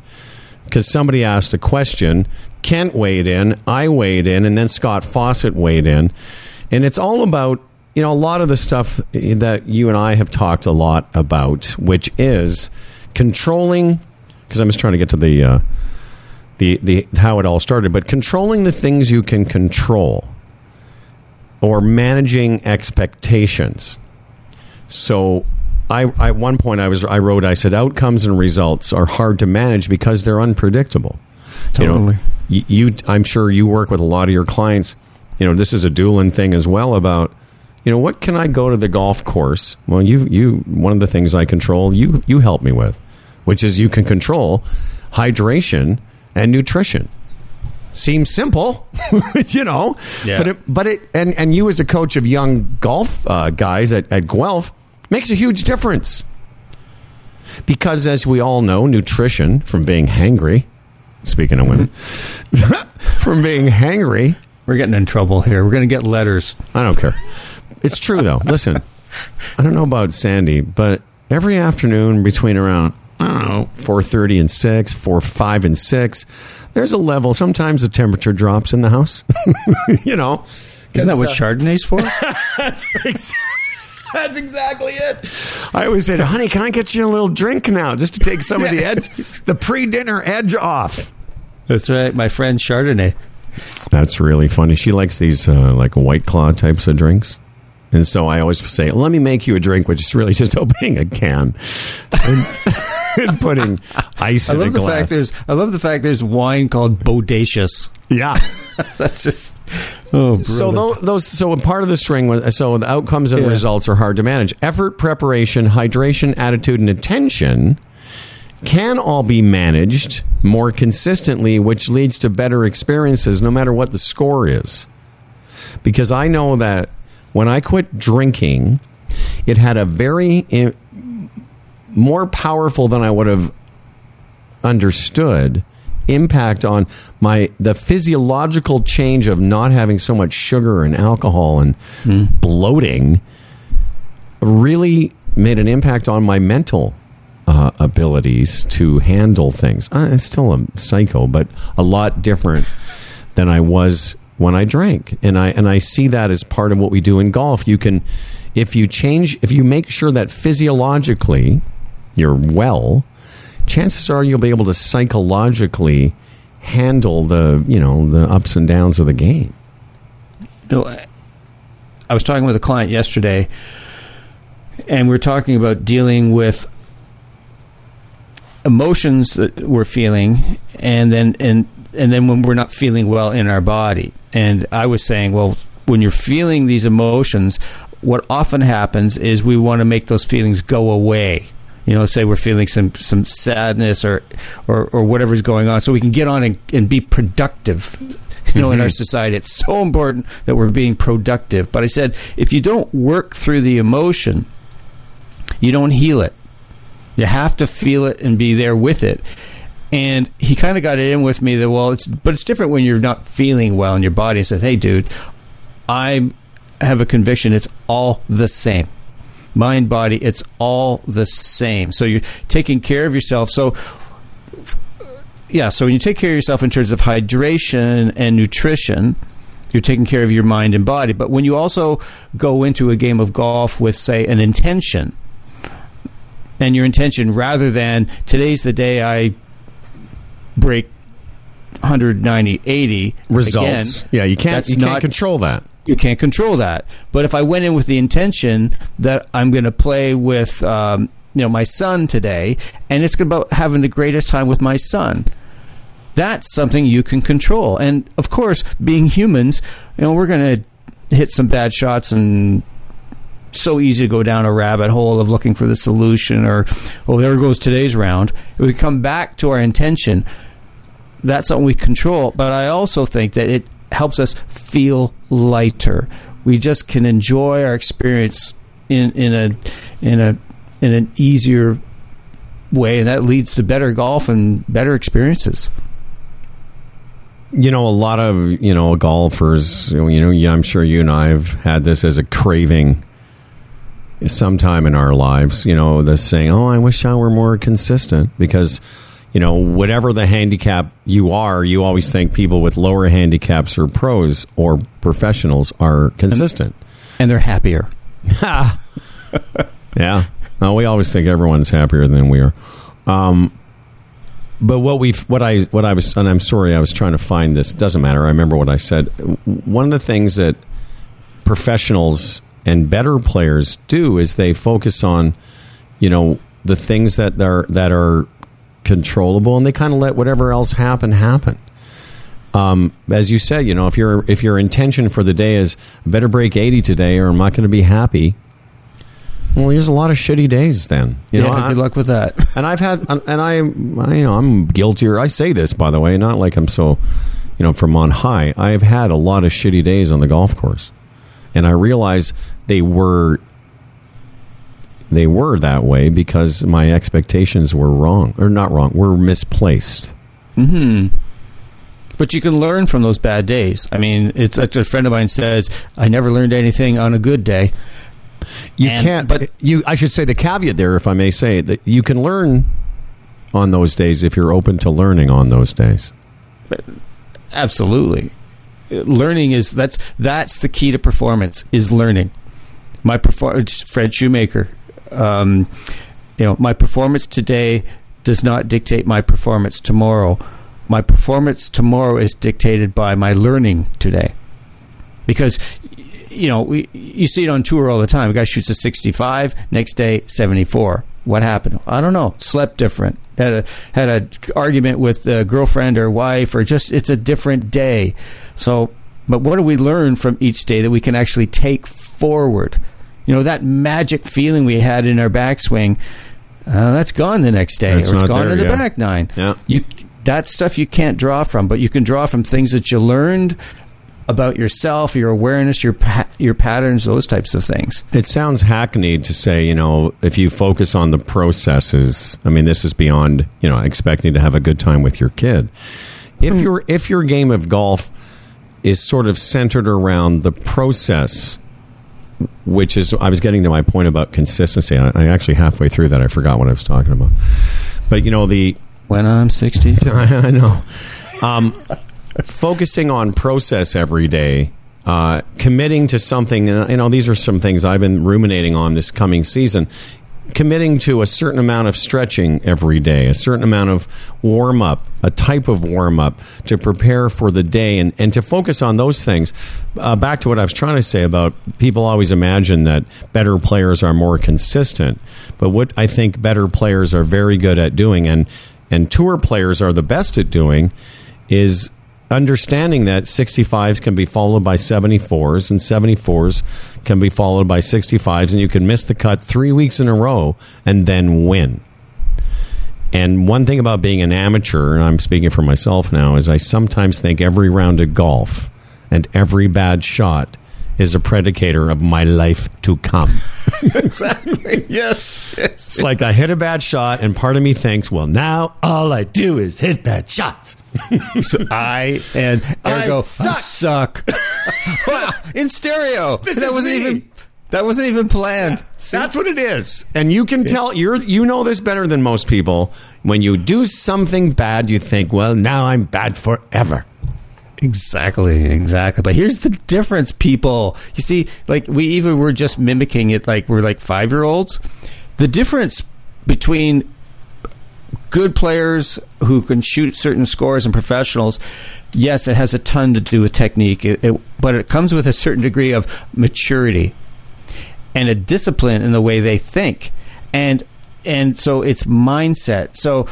because somebody asked a question. Kent weighed in, I weighed in, and then Scott Fawcett weighed in. And it's all about, you know, a lot of the stuff that you and I have talked a lot about, which is controlling, because I'm just trying to get to the, uh, the, the how it all started, but controlling the things you can control. Or managing expectations. So, I at one point I was I wrote I said outcomes and results are hard to manage because they're unpredictable. Totally. You know, you, you I'm sure you work with a lot of your clients. You know, this is a Doolin thing as well about, you know, what can I go to the golf course? Well, you you one of the things I control you you help me with, which is you can control hydration and nutrition. Seems simple, you know, yeah. but it, but it and, and you as a coach of young golf uh, guys at, at Guelph makes a huge difference because, as we all know, nutrition from being hangry. Speaking of women, from being hangry, we're getting in trouble here. We're going to get letters. I don't care. It's true though. Listen, I don't know about Sandy, but every afternoon between around, I don't know, four thirty and six, four, five and six. There's a level. Sometimes the temperature drops in the house. You know. Isn't that what uh, Chardonnay's for? that's, ex- that's exactly it. I always said, honey, can I get you a little drink now just to take some of the edge, the pre-dinner edge off? That's right. My friend Chardonnay. That's really funny. She likes these uh, like White Claw types of drinks. And so I always say, let me make you a drink, which is really just opening a can. And and putting ice in I love a glass. The fact there's, I love the fact there's wine called Bodacious. Yeah. That's just... Oh, brother. So those, those, so a part of the string was, so the outcomes and yeah. results are hard to manage. Effort, preparation, hydration, attitude, and attention can all be managed more consistently, which leads to better experiences no matter what the score is. Because I know that when I quit drinking, it had a very... Im- more powerful than I would have understood impact on my the physiological change of not having so much sugar and alcohol and mm. bloating really made an impact on my mental uh, abilities to handle things. I'm still a psycho, but a lot different than I was when I drank. And I and I see that as part of what we do in golf. You can, if you change, if you make sure that physiologically you're well, chances are you'll be able to psychologically handle the, you know, the ups and downs of the game. No, I was talking with a client yesterday, and we were talking about dealing with emotions that we're feeling, and then and and then when we're not feeling well in our body. And I was saying, well, when you're feeling these emotions, what often happens is we want to make those feelings go away. You know, say we're feeling some, some sadness or, or, or whatever's going on, so we can get on and, and be productive. You know, mm-hmm. in our society, it's so important that we're being productive. But I said, if you don't work through the emotion, you don't heal it. You have to feel it and be there with it. And he kind of got it in with me that, well, it's but it's different when you're not feeling well in your body and says, hey, dude, I have a conviction it's all the same. Mind, body, it's all the same. So you're taking care of yourself. So, yeah, so when you take care of yourself in terms of hydration and nutrition, you're taking care of your mind and body. But when you also go into a game of golf with, say, an intention, and your intention rather than today's the day I break one ninety eighty results. Again, yeah, you can't you can't not, control that. You can't control that. But if I went in with the intention that I'm going to play with um, you know my son today, and it's about having the greatest time with my son, that's something you can control. And of course, being humans, you know, we're going to hit some bad shots, and so easy to go down a rabbit hole of looking for the solution, or, oh, there goes today's round. We come back to our intention. That's something we control. But I also think that it helps us feel lighter. We just can enjoy our experience in, in a in a in an easier way, and that leads to better golf and better experiences. You know, a lot of you know golfers. You know, yeah, I'm sure you and I have had this as a craving sometime in our lives, you know, the saying, oh, I wish I were more consistent, because, you know, whatever the handicap you are, you always think people with lower handicaps or pros or professionals are consistent. And, and they're happier. Yeah. No, we always think everyone's happier than we are. Um, but what we, what I, what I was, and I'm sorry, I was trying to find this. It doesn't matter. I remember what I said. One of the things that professionals and better players do is they focus on, you know, the things that are that are controllable, and they kind of let whatever else happen happen. Um, as you said, you know, if your if your intention for the day is I better break eighty today, or I'm not going to be happy. Well, there's a lot of shitty days then. You yeah, know, good I, luck with that. And I've had, and I, I, you know, I'm guiltier. I say this, by the way, not like I'm so, you know, from on high. I have had a lot of shitty days on the golf course. And I realized they were they were that way because my expectations were wrong, or not wrong, were misplaced. Mm-hmm. But you can learn from those bad days. I mean, it's like a friend of mine says, I never learned anything on a good day. You and, can't, but you. I should say the caveat there, if I may say, that you can learn on those days if you're open to learning on those days. Absolutely. Learning is that's that's the key to performance is learning. My performance, Fred Shoemaker, um, you know, my performance today does not dictate my performance tomorrow. My performance tomorrow is dictated by my learning today, because you know we, you see it on tour all the time. A guy shoots a sixty-five, next day seventy-four. What happened? I don't know. Slept different. Had a had a argument with a girlfriend or wife, or just it's a different day. So, but what do we learn from each day that we can actually take forward? You know, that magic feeling we had in our backswing, uh, that's gone the next day, that's or it's gone there, in the yeah. back nine. Yeah, you that stuff you can't draw from, but you can draw from things that you learned about yourself, your awareness, your pa- your patterns, those types of things. It sounds hackneyed to say, you know, if you focus on the processes. I mean, this is beyond, you know, expecting to have a good time with your kid. If your if your game of golf is sort of centered around the process, which is, I was getting to my point about consistency. I, I actually halfway through that, I forgot what I was talking about. But you know, the when I'm sixty, I, I know. Um, Focusing on process every day, uh, committing to something, and you know, these are some things I've been ruminating on this coming season, committing to a certain amount of stretching every day, a certain amount of warm-up, a type of warm-up to prepare for the day, and, and to focus on those things. Uh, back to what I was trying to say about people always imagine that better players are more consistent, but what I think better players are very good at doing, and, and tour players are the best at doing, is understanding that sixty-fives can be followed by seventy-fours, and seventy-fours can be followed by sixty-fives, and you can miss the cut three weeks in a row and then win. And one thing about being an amateur, and I'm speaking for myself now, is I sometimes think every round of golf and every bad shot is a predicator of my life to come. Exactly. Yes. yes. It's like I hit a bad shot, and part of me thinks, well, now all I do is hit bad shots. So I and ergo I suck. I suck. Wow, in stereo. This that wasn't me. even. That wasn't even planned. Yeah. See, that's what it is. And you can yeah. tell, you're you know this better than most people. When you do something bad, you think, well, now I'm bad forever. Exactly, exactly. But here's the difference, people. You see, like, we even were just mimicking it like we're like five-year-olds. The difference between good players who can shoot certain scores and professionals, yes, it has a ton to do with technique, it, it, but it comes with a certain degree of maturity and a discipline in the way they think. And and so it's mindset. So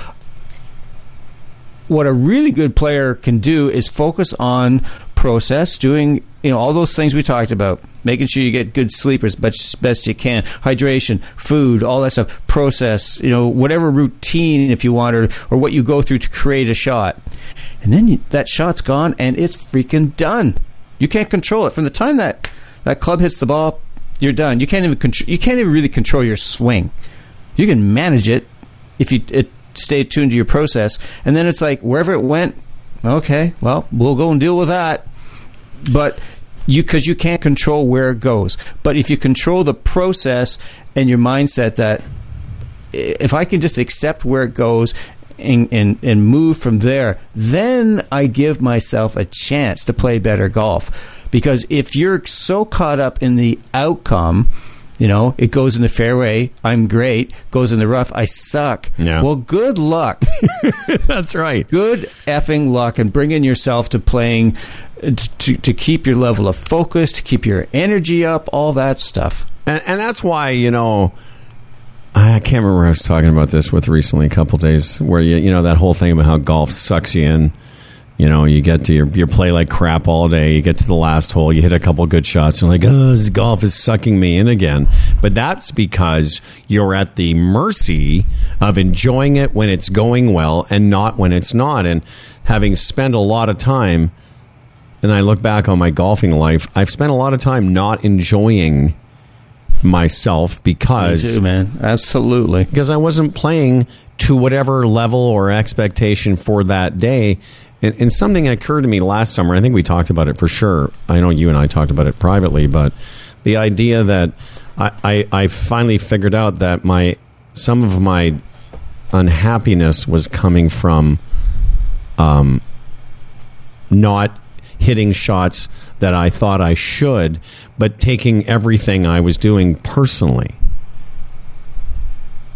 what a really good player can do is focus on process, doing, you know, all those things we talked about, making sure you get good sleep as best you can, hydration, food, all that stuff, process, you know, whatever routine, if you want, or, or what you go through to create a shot. And then you, that shot's gone and it's freaking done. You can't control it. From the time that, that club hits the ball, you're done. You can't even contr- you can't even really control your swing. You can manage it if you it, stay tuned to your process, and then it's like wherever it went, okay, well, we'll go and deal with that. But you, because you can't control where it goes. But if you control the process and your mindset that if I can just accept where it goes and and, and move from there, then I give myself a chance to play better golf. Because if you're so caught up in the outcome, you know, it goes in the fairway, I'm great. Goes in the rough, I suck. Yeah. Well, good luck. That's right. Good effing luck, and bring in yourself to playing to, to keep your level of focus, to keep your energy up, all that stuff. And, and that's why, you know, I can't remember I was talking about this with recently a couple of days where, you, you know, that whole thing about how golf sucks you in. You know, you get to your, your play like crap all day. You get to the last hole. You hit a couple good shots. And you're like, oh, this golf is sucking me in again. But that's because you're at the mercy of enjoying it when it's going well and not when it's not. And having spent a lot of time, and I look back on my golfing life, I've spent a lot of time not enjoying myself because... Me too, man. Absolutely. Because I wasn't playing to whatever level or expectation for that day. And, and something that occurred to me last summer, I think we talked about it for sure. I know you and I talked about it privately, but the idea that I, I, I finally figured out that my some of my unhappiness was coming from um, not hitting shots that I thought I should, but taking everything I was doing personally.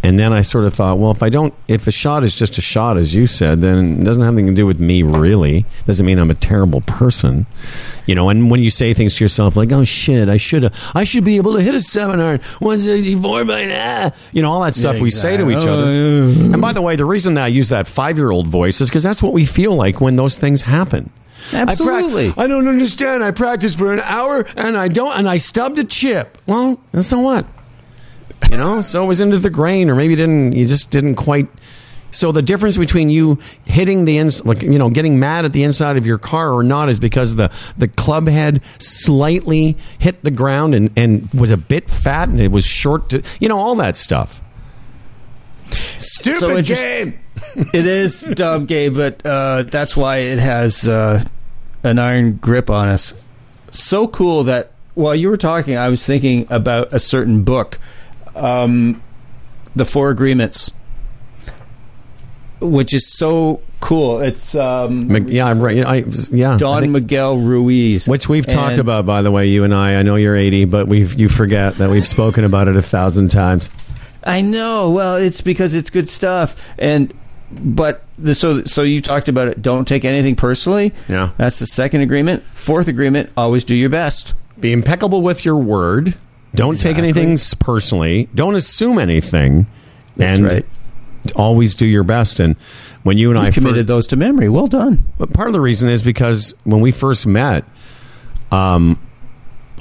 And then I sort of thought, well, if I don't, if a shot is just a shot, as you said, then it doesn't have anything to do with me, really. Doesn't mean I'm a terrible person, you know. And when you say things to yourself like, "Oh shit, I should have, I should be able to hit a seven iron, one sixty four by now," you know, all that stuff yeah, exactly. we say to each other. And by the way, the reason that I use that five year old voice is because that's what we feel like when those things happen. Absolutely. I, pra- I don't understand. I practiced for an hour and I don't, and I stubbed a chip. Well, so what? You know, so it was into the grain, or maybe didn't you just didn't quite. So the difference between you hitting the ins, like, you know, getting mad at the inside of your car or not is because the the club head slightly hit the ground and, and was a bit fat and it was short to, you know, all that stuff. Stupid so it game. Just, it is dumb game, but uh, that's why it has uh, an iron grip on us. So cool that while you were talking, I was thinking about a certain book. Um, the Four Agreements, which is so cool. It's um, yeah, I'm right. I, yeah, Don I think, Miguel Ruiz, which we've and, talked about, by the way. You and I. I know you're eighty, but we've you forget that we've spoken about it a thousand times. I know. Well, it's because it's good stuff, and but the, so so you talked about it. Don't take anything personally. Yeah, that's the second agreement. Fourth agreement: always do your best. Be impeccable with your word. Don't exactly. take anything personally. Don't assume anything. That's and right. always do your best. And when you and you I committed first, those to memory, well done. But part of the reason is because when we first met, um,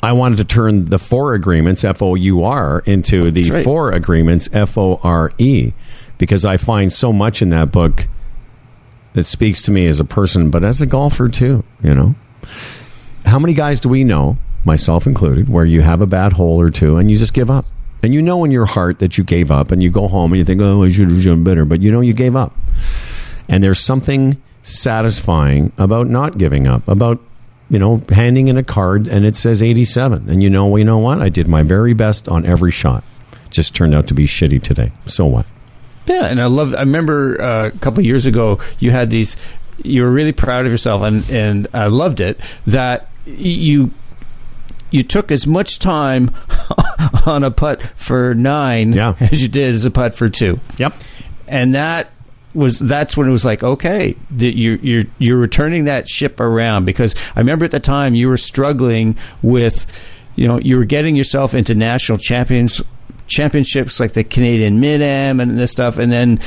I wanted to turn the Four Agreements, F O U R, into the right. Four Agreements, F O R E, because I find so much in that book that speaks to me as a person, but as a golfer too, you know. How many guys do we know, myself included, where you have a bad hole or two and you just give up? And you know in your heart that you gave up, and you go home and you think, oh, I should have done better. But you know you gave up. And there's something satisfying about not giving up, about, you know, handing in a card and it says eighty-seven. And you know, well, you know what? I did my very best on every shot. Just turned out to be shitty today. So what? Yeah, and I love, I remember uh, a couple of years ago, you had these, you were really proud of yourself, and, and I loved it, that you... You took as much time on a putt for nine yeah. as you did as a putt for two. Yep, and that was that's when it was like, okay, that you you're you're returning that ship around, because I remember at the time you were struggling with, you know, you were getting yourself into national champions championships like the Canadian Mid-Am and this stuff, and then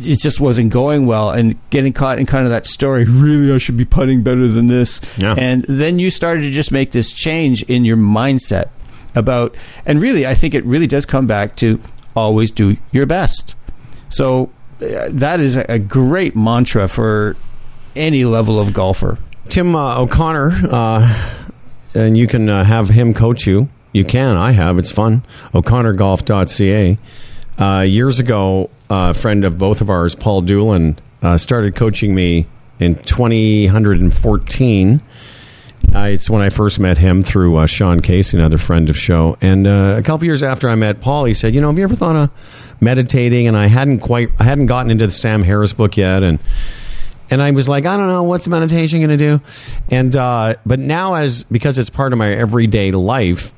it just wasn't going well, and getting caught in kind of that story, really, I should be putting better than this. Yeah. And then you started to just make this change in your mindset about, and really, I think it really does come back to always do your best. So uh, that is a great mantra for any level of golfer. Tim uh, O'Connor, uh, and you can uh, have him coach you. You can. I have. It's fun. O'Connor Golf dot C A. Uh, years ago, a friend of both of ours, Paul Doolin, uh, started coaching me in twenty fourteen. Uh, it's when I first met him through uh, Sean Casey, another friend of show. And uh, a couple years after I met Paul, he said, you know, have you ever thought of meditating? And I hadn't quite, I hadn't gotten into the Sam Harris book yet. And and I was like, I don't know, what's meditation going to do? And uh, but now, as because it's part of my everyday life,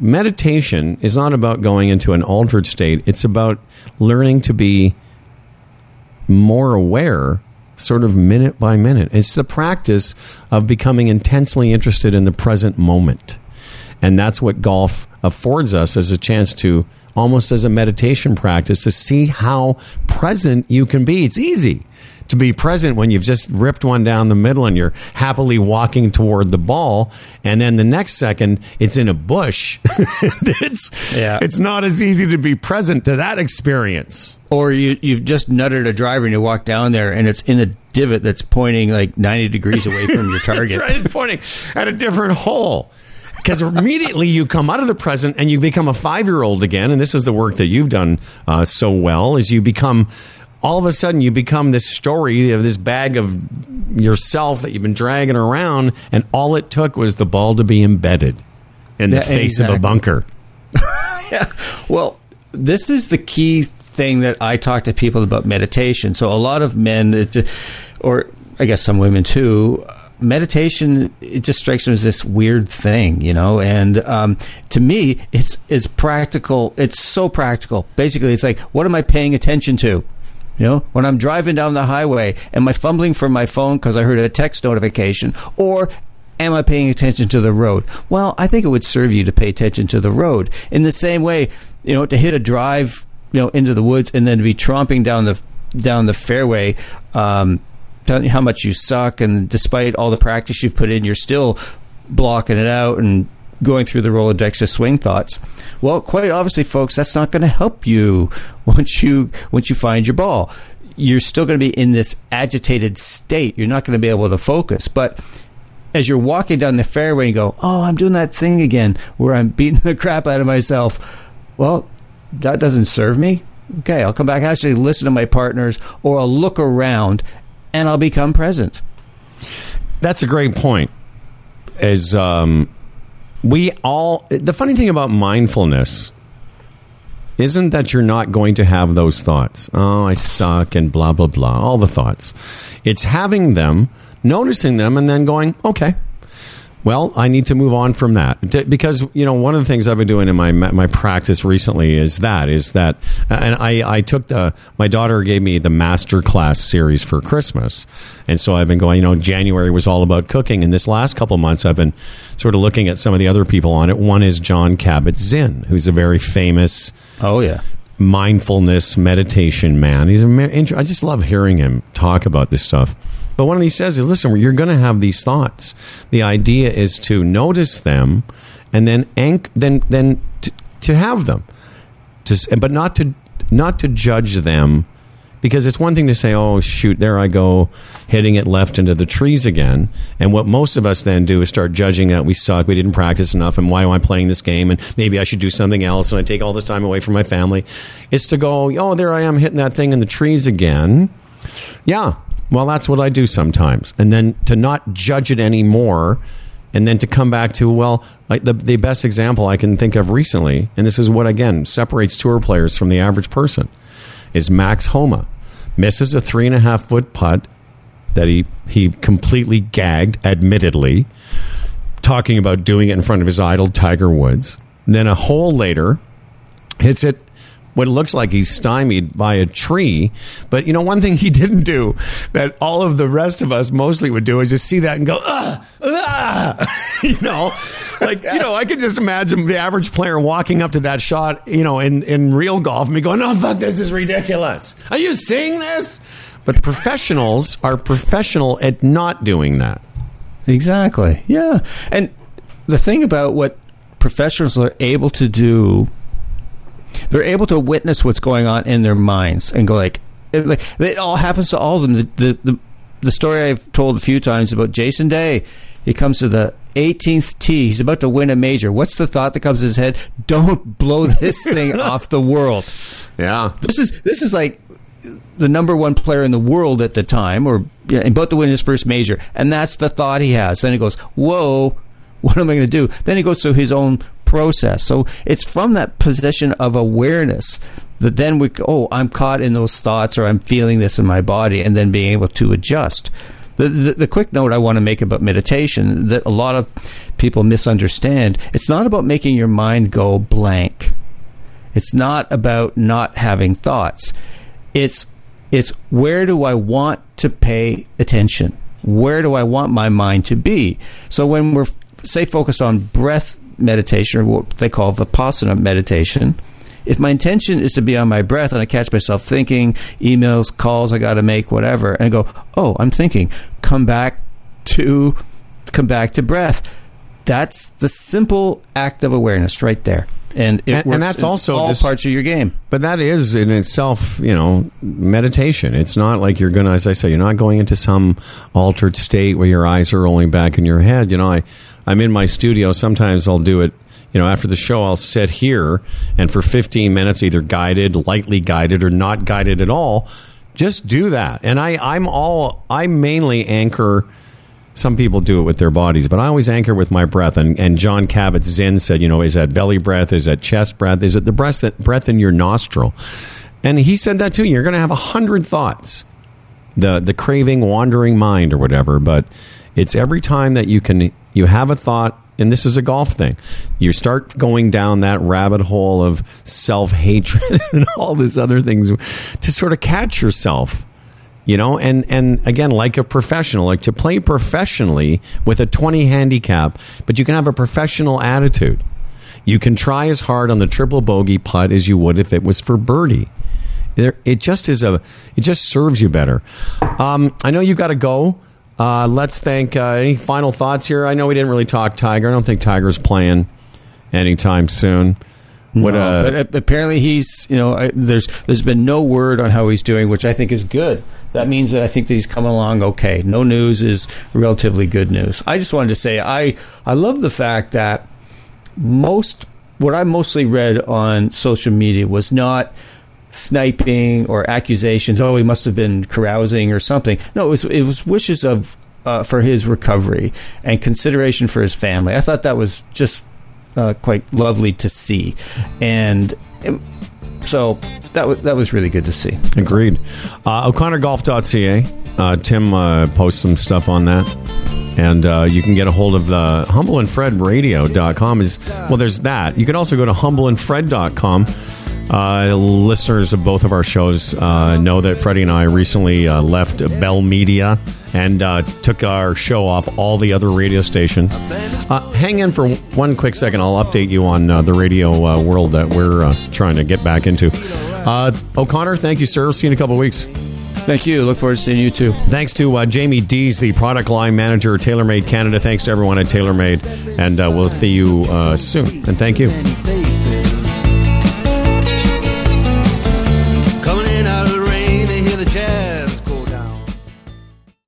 meditation is not about going into an altered state. It's about learning to be more aware, sort of minute by minute. It's the practice of becoming intensely interested in the present moment. And that's what golf affords us, as a chance to, almost as a meditation practice, to see how present you can be. It's easy to be present when you've just ripped one down the middle and you're happily walking toward the ball, and then the next second it's in a bush. it's yeah. it's not as easy to be present to that experience. Or you you've just nutted a driver and you walk down there and it's in a divot that's pointing like ninety degrees away from your target. That's right, it's pointing at a different hole. Because immediately you come out of the present and you become a five-year-old again. And this is the work that you've done uh, so well, is you become. All of a sudden, you become this story of this bag of yourself that you've been dragging around, and all it took was the ball to be embedded in the yeah, face exactly. of a bunker. yeah. Well, this is the key thing that I talk to people about meditation. So a lot of men, it's, or I guess some women too, meditation, it just strikes them as this weird thing, you know, and um, to me, it's, it's practical. It's so practical. Basically, it's like, what am I paying attention to? You know, when I'm driving down the highway, am I fumbling for my phone because I heard a text notification? Or am I paying attention to the road? Well, I think it would serve you to pay attention to the road. In the same way, you know, to hit a drive, you know, into the woods and then to be tromping down the down the fairway, um, telling you how much you suck, and despite all the practice you've put in, you're still blocking it out and going through the Rolodex of swing thoughts. Well, quite obviously, folks, that's not going to help you once you once you find your ball. You're still going to be in this agitated state. You're not going to be able to focus. But as you're walking down the fairway and go, oh, I'm doing that thing again where I'm beating the crap out of myself. Well, that doesn't serve me. Okay, I'll come back, actually listen to my partners, or I'll look around and I'll become present. That's a great point. As, um, We all, the funny thing about mindfulness isn't that you're not going to have those thoughts. Oh, I suck and blah, blah, blah. All the thoughts. It's having them, noticing them, and then going, okay, well, I need to move on from that. Because, you know, one of the things I've been doing in my my practice recently is that, is that, and I, I took the, my daughter gave me the master class series for Christmas. And so I've been going, you know, January was all about cooking. And this last couple of months, I've been sort of looking at some of the other people on it. One is Jon Kabat-Zinn, who's a very famous oh yeah mindfulness meditation man. He's a, I just love hearing him talk about this stuff. But one of these says is, listen, you're going to have these thoughts. The idea is to notice them, and then anch- then then t- to have them, to, but not to not to judge them, Because it's one thing to say, oh, shoot, there I go, hitting it left into the trees again. And what most of us then do is start judging that we suck, we didn't practice enough, and why am I playing this game? And maybe I should do something else, and I take all this time away from my family. It's to go, oh, there I am hitting that thing in the trees again. Yeah, well, that's what I do sometimes. And then to not judge it anymore. And then to come back to, well, the, the best example I can think of recently, and this is what, again, separates tour players from the average person, is Max Homa. Misses a three and a half foot putt that he, he completely gagged, admittedly, talking about doing it in front of his idol, Tiger Woods. And then a hole later, hits it. What it looks like he's stymied by a tree. But, you know, one thing he didn't do that all of the rest of us mostly would do is just see that and go, ah, ah, you know, like, you know, I could just imagine the average player walking up to that shot, you know, in, in real golf and me going, oh, fuck, this is ridiculous. Are you seeing this? But professionals are professional at not doing that. Exactly. Yeah. And the thing about what professionals are able to do, they're able to witness what's going on in their minds and go like, it, like, it all happens to all of them. The, the, the story I've told a few times about Jason Day, he comes to the eighteenth tee. He's about to win a major. What's the thought that comes to his head? Don't blow this thing off the world. Yeah. This is, this is like the number one player in the world at the time, or you know, about to win his first major. And that's the thought he has. Then he goes, whoa, what am I going to do? Then he goes through his own process. So it's from that position of awareness that then we, oh, I'm caught in those thoughts, or I'm feeling this in my body, and then being able to adjust. The, the, the quick note I want to make about meditation that a lot of people misunderstand, it's not about making your mind go blank. It's not about not having thoughts. It's, it's where do I want to pay attention? Where do I want my mind to be? So when we're, say, focused on breath meditation, or what they call Vipassana meditation, if my intention is to be on my breath and I catch myself thinking, emails, calls I got to make, whatever, and I go, oh, I'm thinking, come back to come back to breath. That's the simple act of awareness right there. And it and, works and that's in also all this, parts of your game. But that is in itself, you know, meditation. It's not like you're going to, as I say, you're not going into some altered state where your eyes are rolling back in your head. You know, I, I'm in my studio. Sometimes I'll do it, you know, after the show, I'll sit here and for fifteen minutes, either guided, lightly guided, or not guided at all, just do that. And I, I'm all, I mainly anchor. Some people do it with their bodies, but I always anchor with my breath. And, and Jon Kabat-Zinn said, you know, is that belly breath? Is that chest breath? Is it the breath that breath in your nostril? And he said that too. You're going to have a hundred thoughts, the the craving, wandering mind or whatever. But it's every time that you can, you have a thought, and this is a golf thing, you start going down that rabbit hole of self-hatred and all these other things to sort of catch yourself. You know, and, and again, like a professional, like to play professionally with a twenty handicap, but you can have a professional attitude. You can try as hard on the triple bogey putt as you would if it was for birdie. There, it just is a, it just serves you better. Um, I know you got to go. Uh, let's thank, uh, any final thoughts here? I know we didn't really talk Tiger. I don't think Tiger's playing anytime soon. What no, a, but apparently he's, you know, I, there's there's been no word on how he's doing, which I think is good. That means that I think that he's coming along okay. No news is relatively good news. I just wanted to say I, I love the fact that most, what I mostly read on social media was not sniping or accusations, oh, he must have been carousing or something. No, it was, it was wishes of uh, for his recovery and consideration for his family. I thought that was just Uh, quite lovely to see, and it, so that w- that was really good to see. Agreed. Uh, O'Connor Golf dot C A. Uh, Tim uh, posts some stuff on that, and uh, you can get a hold of the humble and fred radio dot com. Is well, there's that. You can also go to humble and fred dot com. Uh, listeners of both of our shows uh, know that Freddie and I recently uh, left Bell Media and uh, took our show off all the other radio stations. Uh, hang in for one quick second. I'll update you on uh, the radio uh, world that we're uh, trying to get back into. Uh, O'Connor, thank you, sir. See you in a couple of weeks. Thank you. Look forward to seeing you, too. Thanks to uh, Jamie Dees, the product line manager at TaylorMade Canada. Thanks to everyone at TaylorMade, and uh, we'll see you uh, soon. And thank you.